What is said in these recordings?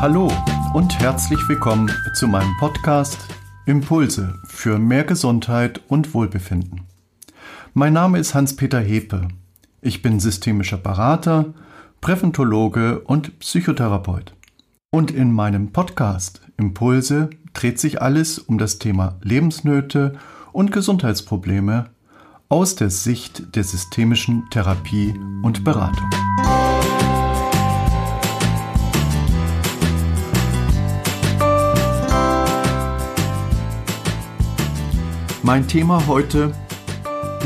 Hallo und herzlich willkommen zu meinem Podcast Impulse für mehr Gesundheit und Wohlbefinden. Mein Name ist Hans-Peter Hepe. Ich bin systemischer Berater, Präventologe und Psychotherapeut. Und in meinem Podcast Impulse dreht sich alles um das Thema Lebensnöte und Gesundheitsprobleme aus der Sicht der systemischen Therapie und Beratung. Mein Thema heute: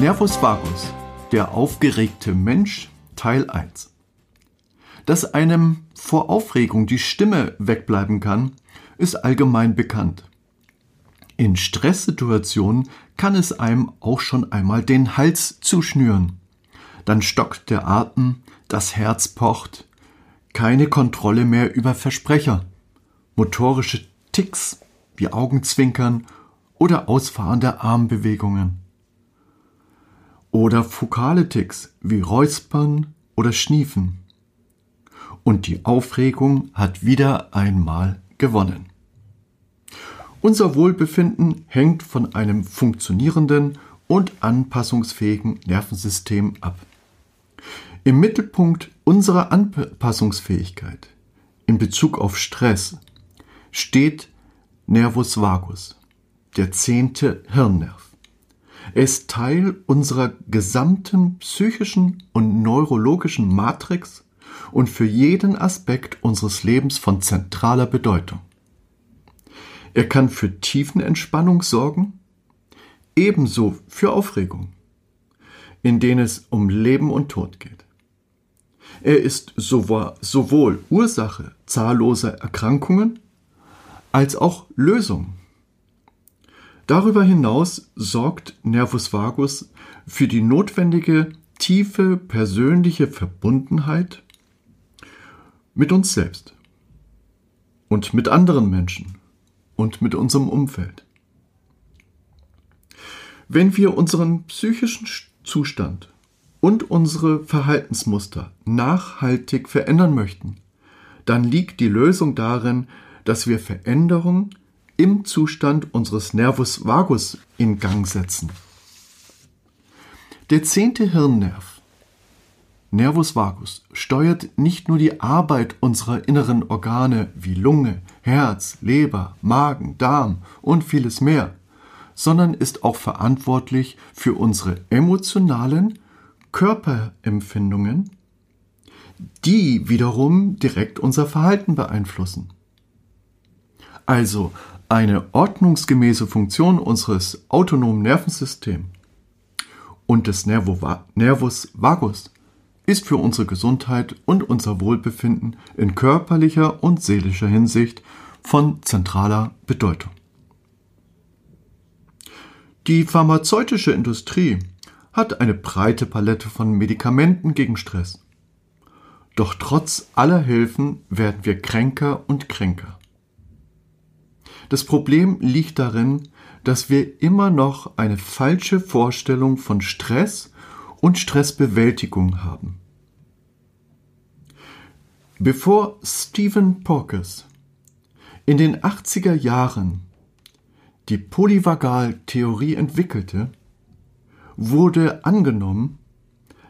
Nervus vagus, der aufgeregte Mensch, Teil 1. Dass einem vor Aufregung die Stimme wegbleiben kann, ist allgemein bekannt. In Stresssituationen kann es einem auch schon einmal den Hals zuschnüren. Dann stockt der Atem, das Herz pocht, keine Kontrolle mehr über Versprecher, motorische Ticks wie Augenzwinkern oder ausfahrende Armbewegungen. Oder fokale Ticks wie Räuspern oder Schniefen. Und die Aufregung hat wieder einmal gewonnen. Unser Wohlbefinden hängt von einem funktionierenden und anpassungsfähigen Nervensystem ab. Im Mittelpunkt unserer Anpassungsfähigkeit in Bezug auf Stress steht Nervus vagus, der 10. Hirnnerv. Er ist Teil unserer gesamten psychischen und neurologischen Matrix und für jeden Aspekt unseres Lebens von zentraler Bedeutung. Er kann für Tiefenentspannung sorgen, ebenso für Aufregung, in denen es um Leben und Tod geht. Er ist sowohl Ursache zahlloser Erkrankungen als auch Lösung. Darüber hinaus sorgt Nervus vagus für die notwendige tiefe persönliche Verbundenheit mit uns selbst und mit anderen Menschen und mit unserem Umfeld. Wenn wir unseren psychischen Zustand und unsere Verhaltensmuster nachhaltig verändern möchten, dann liegt die Lösung darin, dass wir Veränderungen im Zustand unseres Nervus vagus in Gang setzen. Der 10. Hirnnerv, Nervus vagus, steuert nicht nur die Arbeit unserer inneren Organe wie Lunge, Herz, Leber, Magen, Darm und vieles mehr, sondern ist auch verantwortlich für unsere emotionalen Körperempfindungen, die wiederum direkt unser Verhalten beeinflussen. Also eine ordnungsgemäße Funktion unseres autonomen Nervensystems und des Nervus vagus ist für unsere Gesundheit und unser Wohlbefinden in körperlicher und seelischer Hinsicht von zentraler Bedeutung. Die pharmazeutische Industrie hat eine breite Palette von Medikamenten gegen Stress. Doch trotz aller Hilfen werden wir kränker und kränker. Das Problem liegt darin, dass wir immer noch eine falsche Vorstellung von Stress und Stressbewältigung haben. Bevor Stephen Porges in den 80er Jahren die Polyvagal-Theorie entwickelte, wurde angenommen,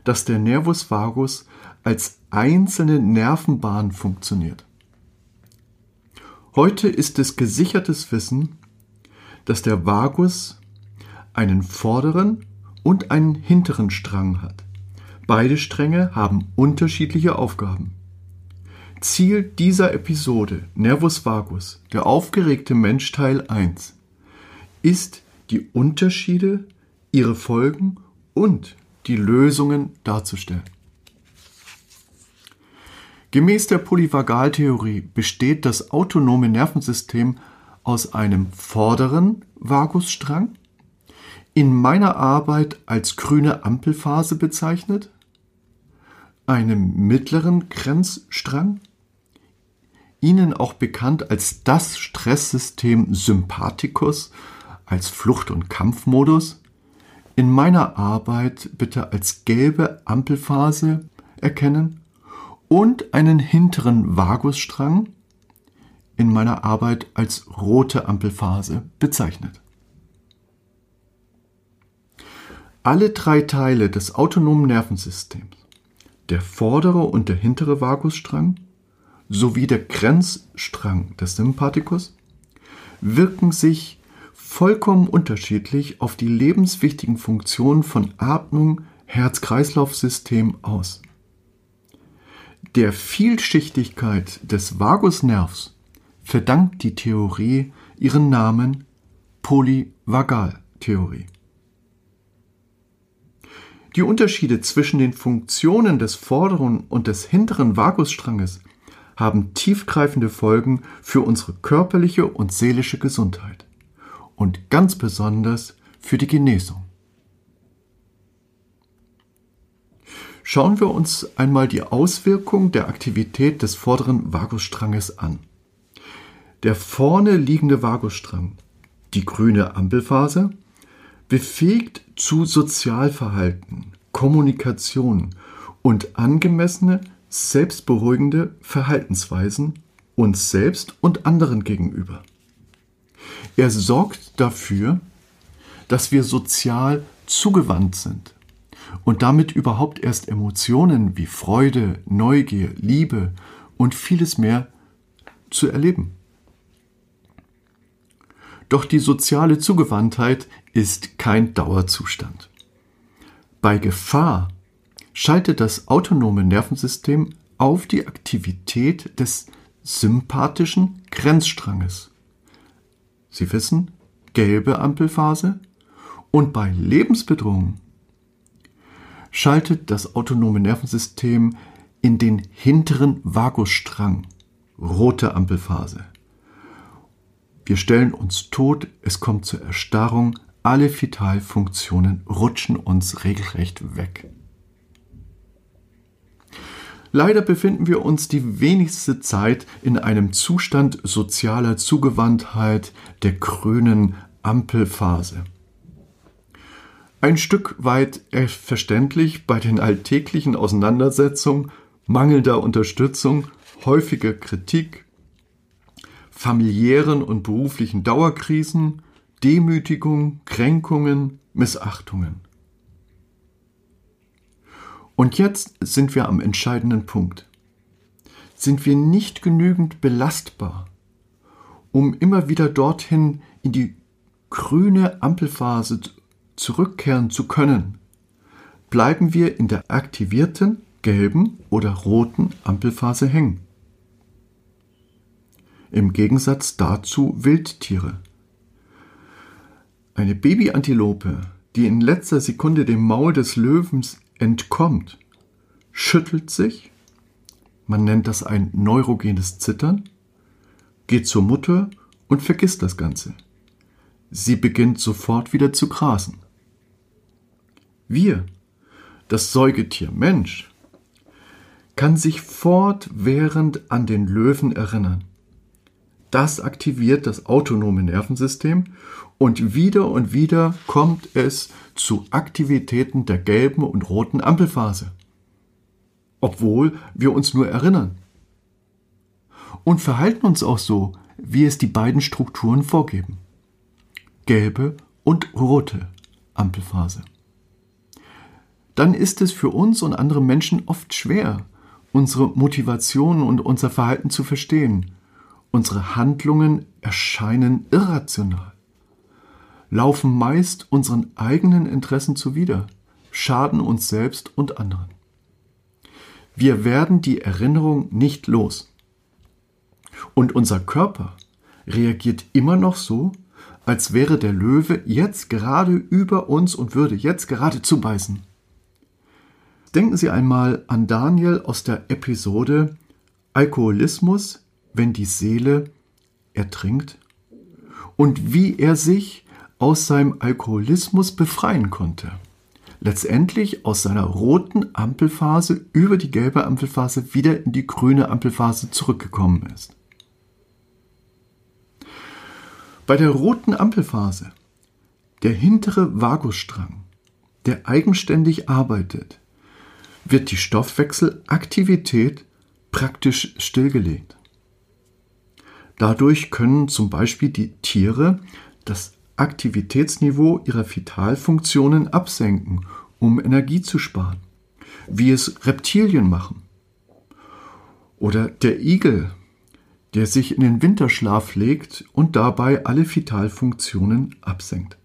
dass der Nervus vagus als einzelne Nervenbahn funktioniert. Heute ist es gesichertes Wissen, dass der Vagus einen vorderen und einen hinteren Strang hat. Beide Stränge haben unterschiedliche Aufgaben. Ziel dieser Episode, Nervus vagus, der aufgeregte Mensch Teil 1, ist, die Unterschiede, ihre Folgen und die Lösungen darzustellen. Gemäß der Polyvagal-Theorie besteht das autonome Nervensystem aus einem vorderen Vagusstrang, in meiner Arbeit als grüne Ampelphase bezeichnet, einem mittleren Grenzstrang, Ihnen auch bekannt als das Stresssystem Sympathikus, als Flucht- und Kampfmodus, in meiner Arbeit bitte als gelbe Ampelphase erkennen, und einen hinteren Vagusstrang, in meiner Arbeit als rote Ampelphase bezeichnet. Alle drei Teile des autonomen Nervensystems, der vordere und der hintere Vagusstrang sowie der Grenzstrang des Sympathikus, wirken sich vollkommen unterschiedlich auf die lebenswichtigen Funktionen von Atmung, Herz-Kreislauf-System aus. Der Vielschichtigkeit des Vagusnervs verdankt die Theorie ihren Namen Polyvagal-Theorie. Die Unterschiede zwischen den Funktionen des vorderen und des hinteren Vagusstranges haben tiefgreifende Folgen für unsere körperliche und seelische Gesundheit und ganz besonders für die Genesung. Schauen wir uns einmal die Auswirkung der Aktivität des vorderen Vagusstranges an. Der vorne liegende Vagusstrang, die grüne Ampelphase, befähigt zu Sozialverhalten, Kommunikation und angemessene, selbstberuhigende Verhaltensweisen uns selbst und anderen gegenüber. Er sorgt dafür, dass wir sozial zugewandt sind und damit überhaupt erst Emotionen wie Freude, Neugier, Liebe und vieles mehr zu erleben. Doch die soziale Zugewandtheit ist kein Dauerzustand. Bei Gefahr schaltet das autonome Nervensystem auf die Aktivität des sympathischen Grenzstranges. Sie wissen, gelbe Ampelphase. Und bei Lebensbedrohung schaltet das autonome Nervensystem in den hinteren Vagusstrang, rote Ampelphase. Wir stellen uns tot, es kommt zur Erstarrung, alle Vitalfunktionen rutschen uns regelrecht weg. Leider befinden wir uns die wenigste Zeit in einem Zustand sozialer Zugewandtheit der grünen Ampelphase. Ein Stück weit verständlich bei den alltäglichen Auseinandersetzungen, mangelnder Unterstützung, häufiger Kritik, familiären und beruflichen Dauerkrisen, Demütigung, Kränkungen, Missachtungen. Und jetzt sind wir am entscheidenden Punkt. Sind wir nicht genügend belastbar, um immer wieder dorthin in die grüne Ampelphase zurückkehren zu können, bleiben wir in der aktivierten gelben oder roten Ampelphase hängen. Im Gegensatz dazu Wildtiere. Eine Babyantilope, die in letzter Sekunde dem Maul des Löwen entkommt, schüttelt sich, man nennt das ein neurogenes Zittern, geht zur Mutter und vergisst das Ganze. Sie beginnt sofort wieder zu grasen. Wir, das Säugetier Mensch, kann sich fortwährend an den Löwen erinnern. Das aktiviert das autonome Nervensystem und wieder kommt es zu Aktivitäten der gelben und roten Ampelphase, obwohl wir uns nur erinnern und verhalten uns auch so, wie es die beiden Strukturen vorgeben, gelbe und rote Ampelphase. Dann ist es für uns und andere Menschen oft schwer, unsere Motivationen und unser Verhalten zu verstehen. Unsere Handlungen erscheinen irrational, laufen meist unseren eigenen Interessen zuwider, schaden uns selbst und anderen. Wir werden die Erinnerung nicht los. Und unser Körper reagiert immer noch so, als wäre der Löwe jetzt gerade über uns und würde jetzt gerade zubeißen. Denken Sie einmal an Daniel aus der Episode Alkoholismus, wenn die Seele ertrinkt und wie er sich aus seinem Alkoholismus befreien konnte. Letztendlich aus seiner roten Ampelphase über die gelbe Ampelphase wieder in die grüne Ampelphase zurückgekommen ist. Bei der roten Ampelphase, der hintere Vagusstrang, der eigenständig arbeitet, wird die Stoffwechselaktivität praktisch stillgelegt. Dadurch können zum Beispiel die Tiere das Aktivitätsniveau ihrer Vitalfunktionen absenken, um Energie zu sparen, wie es Reptilien machen. Oder der Igel, der sich in den Winterschlaf legt und dabei alle Vitalfunktionen absenkt.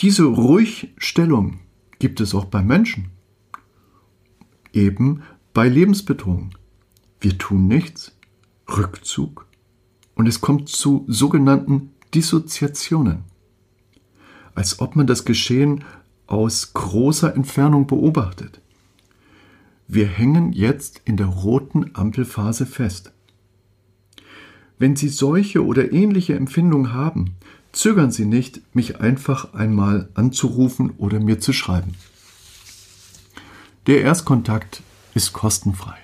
Diese Ruhigstellung gibt es auch bei Menschen, eben bei Lebensbedrohung. Wir tun nichts, Rückzug, und es kommt zu sogenannten Dissoziationen, als ob man das Geschehen aus großer Entfernung beobachtet. Wir hängen jetzt in der roten Ampelphase fest. Wenn Sie solche oder ähnliche Empfindungen haben, zögern Sie nicht, mich einfach einmal anzurufen oder mir zu schreiben. Der Erstkontakt ist kostenfrei.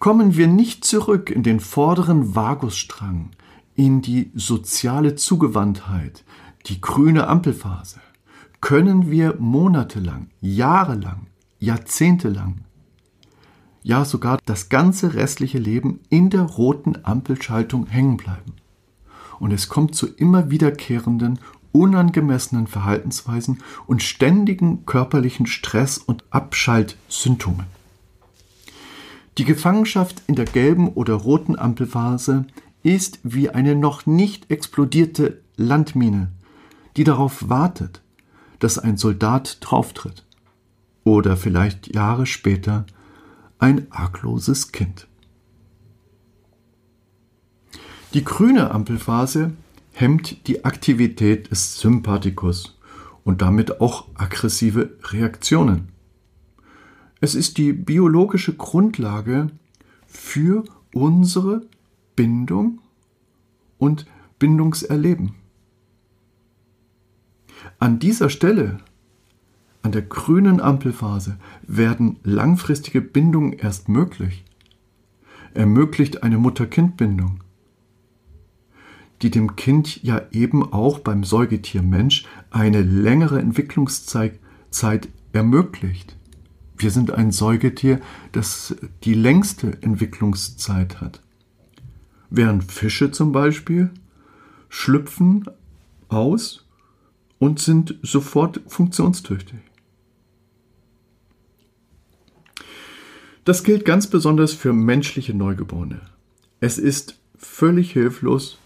Kommen wir nicht zurück in den vorderen Vagusstrang, in die soziale Zugewandtheit, die grüne Ampelphase, können wir monatelang, jahrelang, jahrzehntelang, ja sogar das ganze restliche Leben in der roten Ampelschaltung hängen bleiben. Und es kommt zu immer wiederkehrenden, unangemessenen Verhaltensweisen und ständigen körperlichen Stress- und Abschaltsymptomen. Die Gefangenschaft in der gelben oder roten Ampelphase ist wie eine noch nicht explodierte Landmine, die darauf wartet, dass ein Soldat drauftritt. Oder vielleicht Jahre später ein argloses Kind. Die grüne Ampelphase hemmt die Aktivität des Sympathikus und damit auch aggressive Reaktionen. Es ist die biologische Grundlage für unsere Bindung und Bindungserleben. An dieser Stelle, an der grünen Ampelphase, werden langfristige Bindungen erst möglich. Ermöglicht eine Mutter-Kind-Bindung, die dem Kind ja eben auch beim Säugetier Mensch eine längere Entwicklungszeit ermöglicht. Wir sind ein Säugetier, das die längste Entwicklungszeit hat. Während Fische zum Beispiel schlüpfen aus und sind sofort funktionstüchtig. Das gilt ganz besonders für menschliche Neugeborene. Es ist völlig hilflos,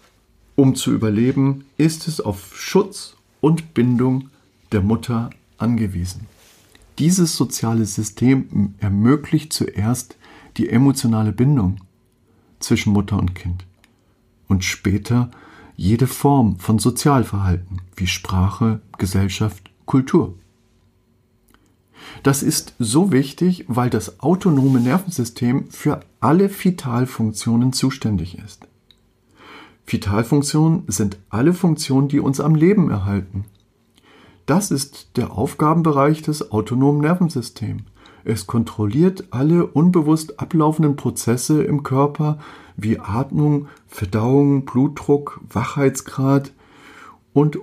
um zu überleben, ist es auf Schutz und Bindung der Mutter angewiesen. Dieses soziale System ermöglicht zuerst die emotionale Bindung zwischen Mutter und Kind und später jede Form von Sozialverhalten wie Sprache, Gesellschaft, Kultur. Das ist so wichtig, weil das autonome Nervensystem für alle Vitalfunktionen zuständig ist. Vitalfunktionen sind alle Funktionen, die uns am Leben erhalten. Das ist der Aufgabenbereich des autonomen Nervensystems. Es kontrolliert alle unbewusst ablaufenden Prozesse im Körper wie Atmung, Verdauung, Blutdruck, Wachheitsgrad und.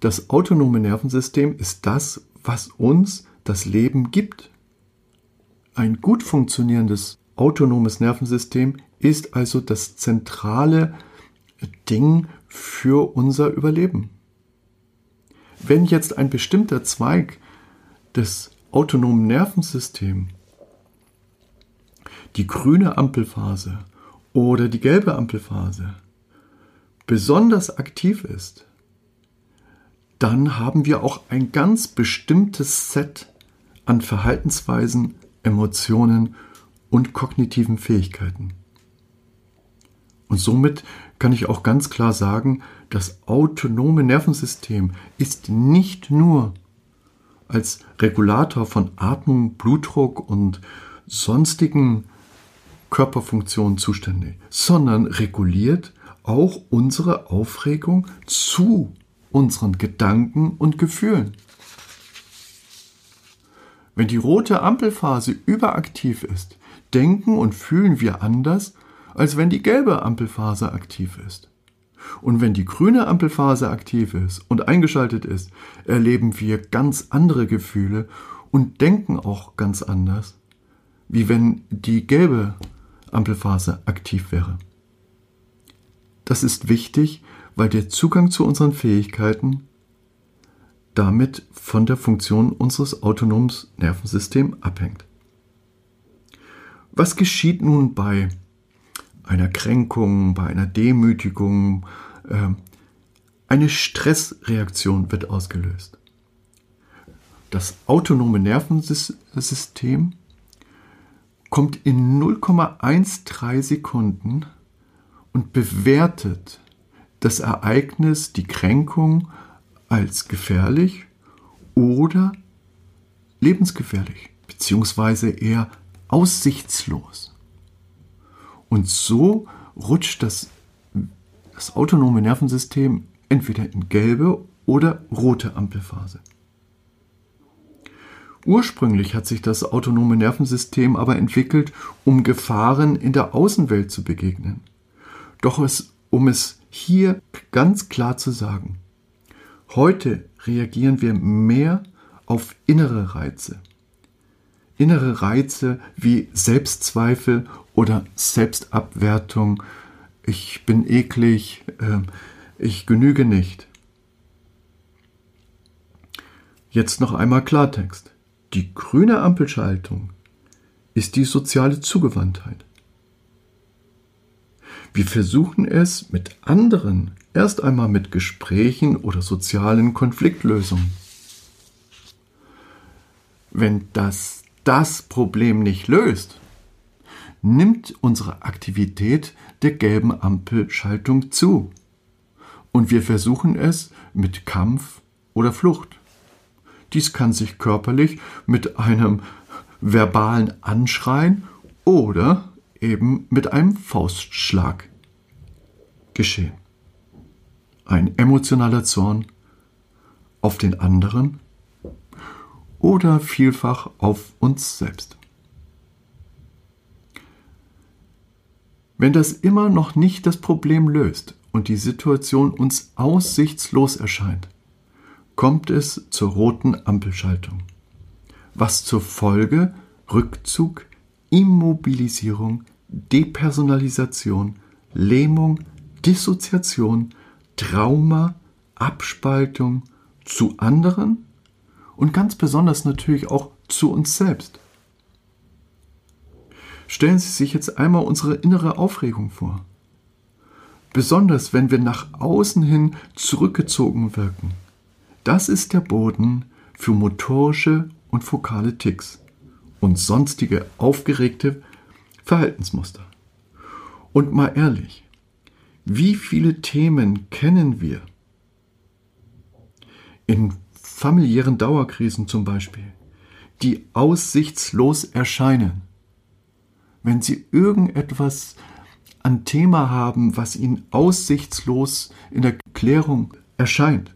Das autonome Nervensystem ist das, was uns das Leben gibt. Ein gut funktionierendes autonomes Nervensystem ist also das zentrale Ding für unser Überleben. Wenn jetzt ein bestimmter Zweig des autonomen Nervensystems, die grüne Ampelphase oder die gelbe Ampelphase, besonders aktiv ist, dann haben wir auch ein ganz bestimmtes Set an Verhaltensweisen, Emotionen und kognitiven Fähigkeiten. Und somit kann ich auch ganz klar sagen, das autonome Nervensystem ist nicht nur als Regulator von Atmung, Blutdruck und sonstigen Körperfunktionen zuständig, sondern reguliert auch unsere Aufregung zu unseren Gedanken und Gefühlen. Wenn die rote Ampelphase überaktiv ist, denken und fühlen wir anders, als wenn die gelbe Ampelphase aktiv ist. Und wenn die grüne Ampelphase aktiv ist und eingeschaltet ist, erleben wir ganz andere Gefühle und denken auch ganz anders, wie wenn die gelbe Ampelphase aktiv wäre. Das ist wichtig, weil der Zugang zu unseren Fähigkeiten damit von der Funktion unseres autonomen Nervensystems abhängt. Was geschieht nun bei einer Kränkung, bei einer Demütigung? Eine Stressreaktion wird ausgelöst. Das autonome Nervensystem kommt in 0,13 Sekunden und bewertet das Ereignis, die Kränkung, als gefährlich oder lebensgefährlich, beziehungsweise eher aussichtslos. Und so rutscht das autonome Nervensystem entweder in gelbe oder rote Ampelphase. Ursprünglich hat sich das autonome Nervensystem aber entwickelt, um Gefahren in der Außenwelt zu begegnen. Doch um es hier ganz klar zu sagen: Heute reagieren wir mehr auf innere Reize. Innere Reize wie Selbstzweifel oder Selbstabwertung. Ich bin eklig, ich genüge nicht. Jetzt noch einmal Klartext. Die grüne Ampelschaltung ist die soziale Zugewandtheit. Wir versuchen es mit anderen, erst einmal mit Gesprächen oder sozialen Konfliktlösungen. Wenn das Problem nicht löst, nimmt unsere Aktivität der gelben Ampelschaltung zu. Und wir versuchen es mit Kampf oder Flucht. Dies kann sich körperlich mit einem verbalen Anschreien oder eben mit einem Faustschlag geschehen. Ein emotionaler Zorn auf den anderen oder vielfach auf uns selbst. Wenn das immer noch nicht das Problem löst und die Situation uns aussichtslos erscheint, kommt es zur roten Ampelschaltung, was zur Folge Rückzug, Immobilisierung, Depersonalisation, Lähmung, Dissoziation, Trauma, Abspaltung zu anderen und ganz besonders natürlich auch zu uns selbst. Stellen Sie sich jetzt einmal unsere innere Aufregung vor. Besonders wenn wir nach außen hin zurückgezogen wirken. Das ist der Boden für motorische und fokale Ticks und sonstige aufgeregte Verhaltensmuster. Und mal ehrlich, wie viele Themen kennen wir? In familiären Dauerkrisen zum Beispiel, die aussichtslos erscheinen, wenn sie irgendetwas an Thema haben, was ihnen aussichtslos in der Klärung erscheint,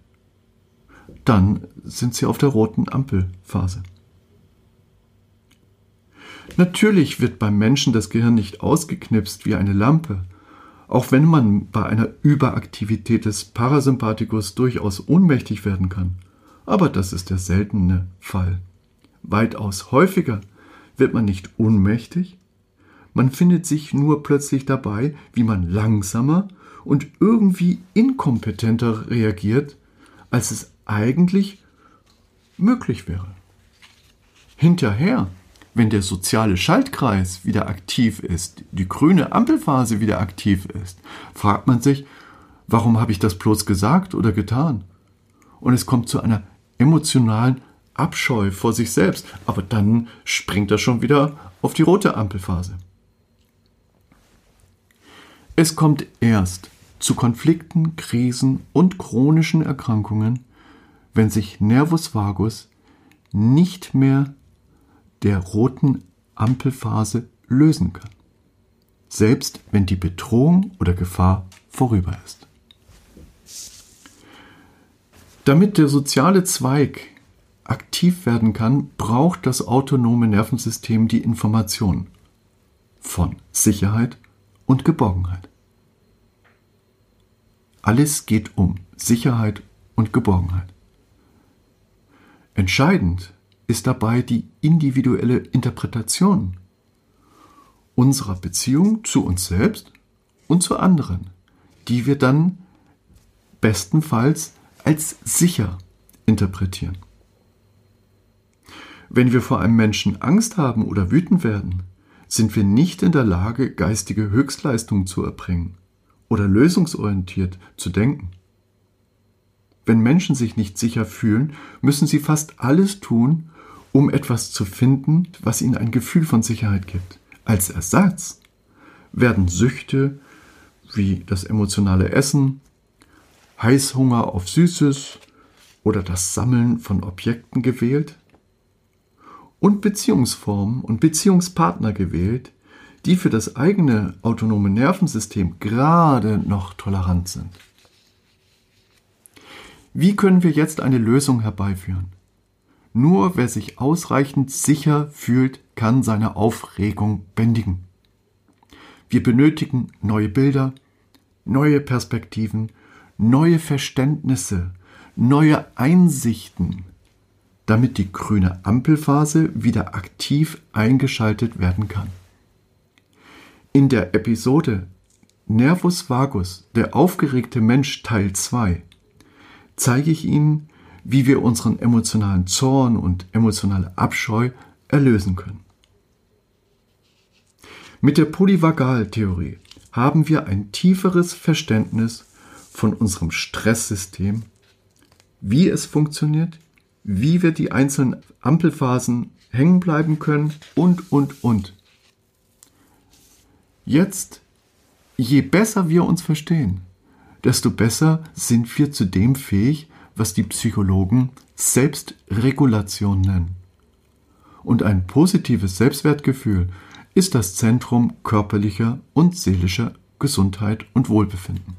dann sind sie auf der roten Ampelphase. Natürlich wird beim Menschen das Gehirn nicht ausgeknipst wie eine Lampe, auch wenn man bei einer Überaktivität des Parasympathikus durchaus ohnmächtig werden kann. Aber das ist der seltene Fall. Weitaus häufiger wird man nicht ohnmächtig, man findet sich nur plötzlich dabei, wie man langsamer und irgendwie inkompetenter reagiert, als es eigentlich möglich wäre. Hinterher, wenn der soziale Schaltkreis wieder aktiv ist, die grüne Ampelphase wieder aktiv ist, fragt man sich, warum habe ich das bloß gesagt oder getan? Und es kommt zu einer emotionalen Abscheu vor sich selbst, aber dann springt er schon wieder auf die rote Ampelphase. Es kommt erst zu Konflikten, Krisen und chronischen Erkrankungen, wenn sich Nervus vagus nicht mehr der roten Ampelphase lösen kann, selbst wenn die Bedrohung oder Gefahr vorüber ist. Damit der soziale Zweig aktiv werden kann, braucht das autonome Nervensystem die Information von Sicherheit und Geborgenheit. Alles geht um Sicherheit und Geborgenheit. Entscheidend ist dabei die individuelle Interpretation unserer Beziehung zu uns selbst und zu anderen, die wir dann bestenfalls als sicher interpretieren. Wenn wir vor einem Menschen Angst haben oder wütend werden, sind wir nicht in der Lage, geistige Höchstleistungen zu erbringen oder lösungsorientiert zu denken. Wenn Menschen sich nicht sicher fühlen, müssen sie fast alles tun, um etwas zu finden, was ihnen ein Gefühl von Sicherheit gibt. Als Ersatz werden Süchte wie das emotionale Essen, Heißhunger auf Süßes oder das Sammeln von Objekten gewählt und Beziehungsformen und Beziehungspartner gewählt, die für das eigene autonome Nervensystem gerade noch tolerant sind. Wie können wir jetzt eine Lösung herbeiführen? Nur wer sich ausreichend sicher fühlt, kann seine Aufregung bändigen. Wir benötigen neue Bilder, neue Perspektiven, neue Verständnisse, neue Einsichten, damit die grüne Ampelphase wieder aktiv eingeschaltet werden kann. In der Episode Nervus vagus, der aufgeregte Mensch Teil 2, zeige ich Ihnen, wie wir unseren emotionalen Zorn und emotionale Abscheu erlösen können. Mit der Polyvagal-Theorie haben wir ein tieferes Verständnis von unserem Stresssystem, wie es funktioniert, wie wir die einzelnen Ampelphasen hängen bleiben können und. Jetzt, je besser wir uns verstehen, desto besser sind wir zu dem fähig, was die Psychologen Selbstregulation nennen. Und ein positives Selbstwertgefühl ist das Zentrum körperlicher und seelischer Gesundheit und Wohlbefinden.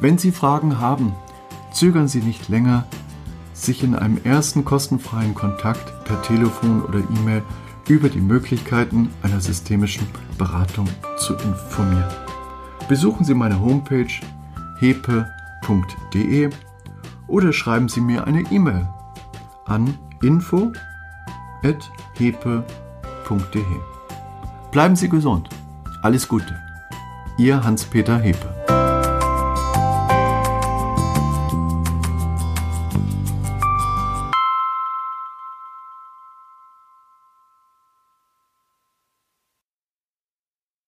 Wenn Sie Fragen haben, zögern Sie nicht länger, sich in einem ersten kostenfreien Kontakt per Telefon oder E-Mail über die Möglichkeiten einer systemischen Beratung zu informieren. Besuchen Sie meine Homepage hepe.de oder schreiben Sie mir eine E-Mail an info@hepe.de. Bleiben Sie gesund. Alles Gute. Ihr Hans-Peter Hepe.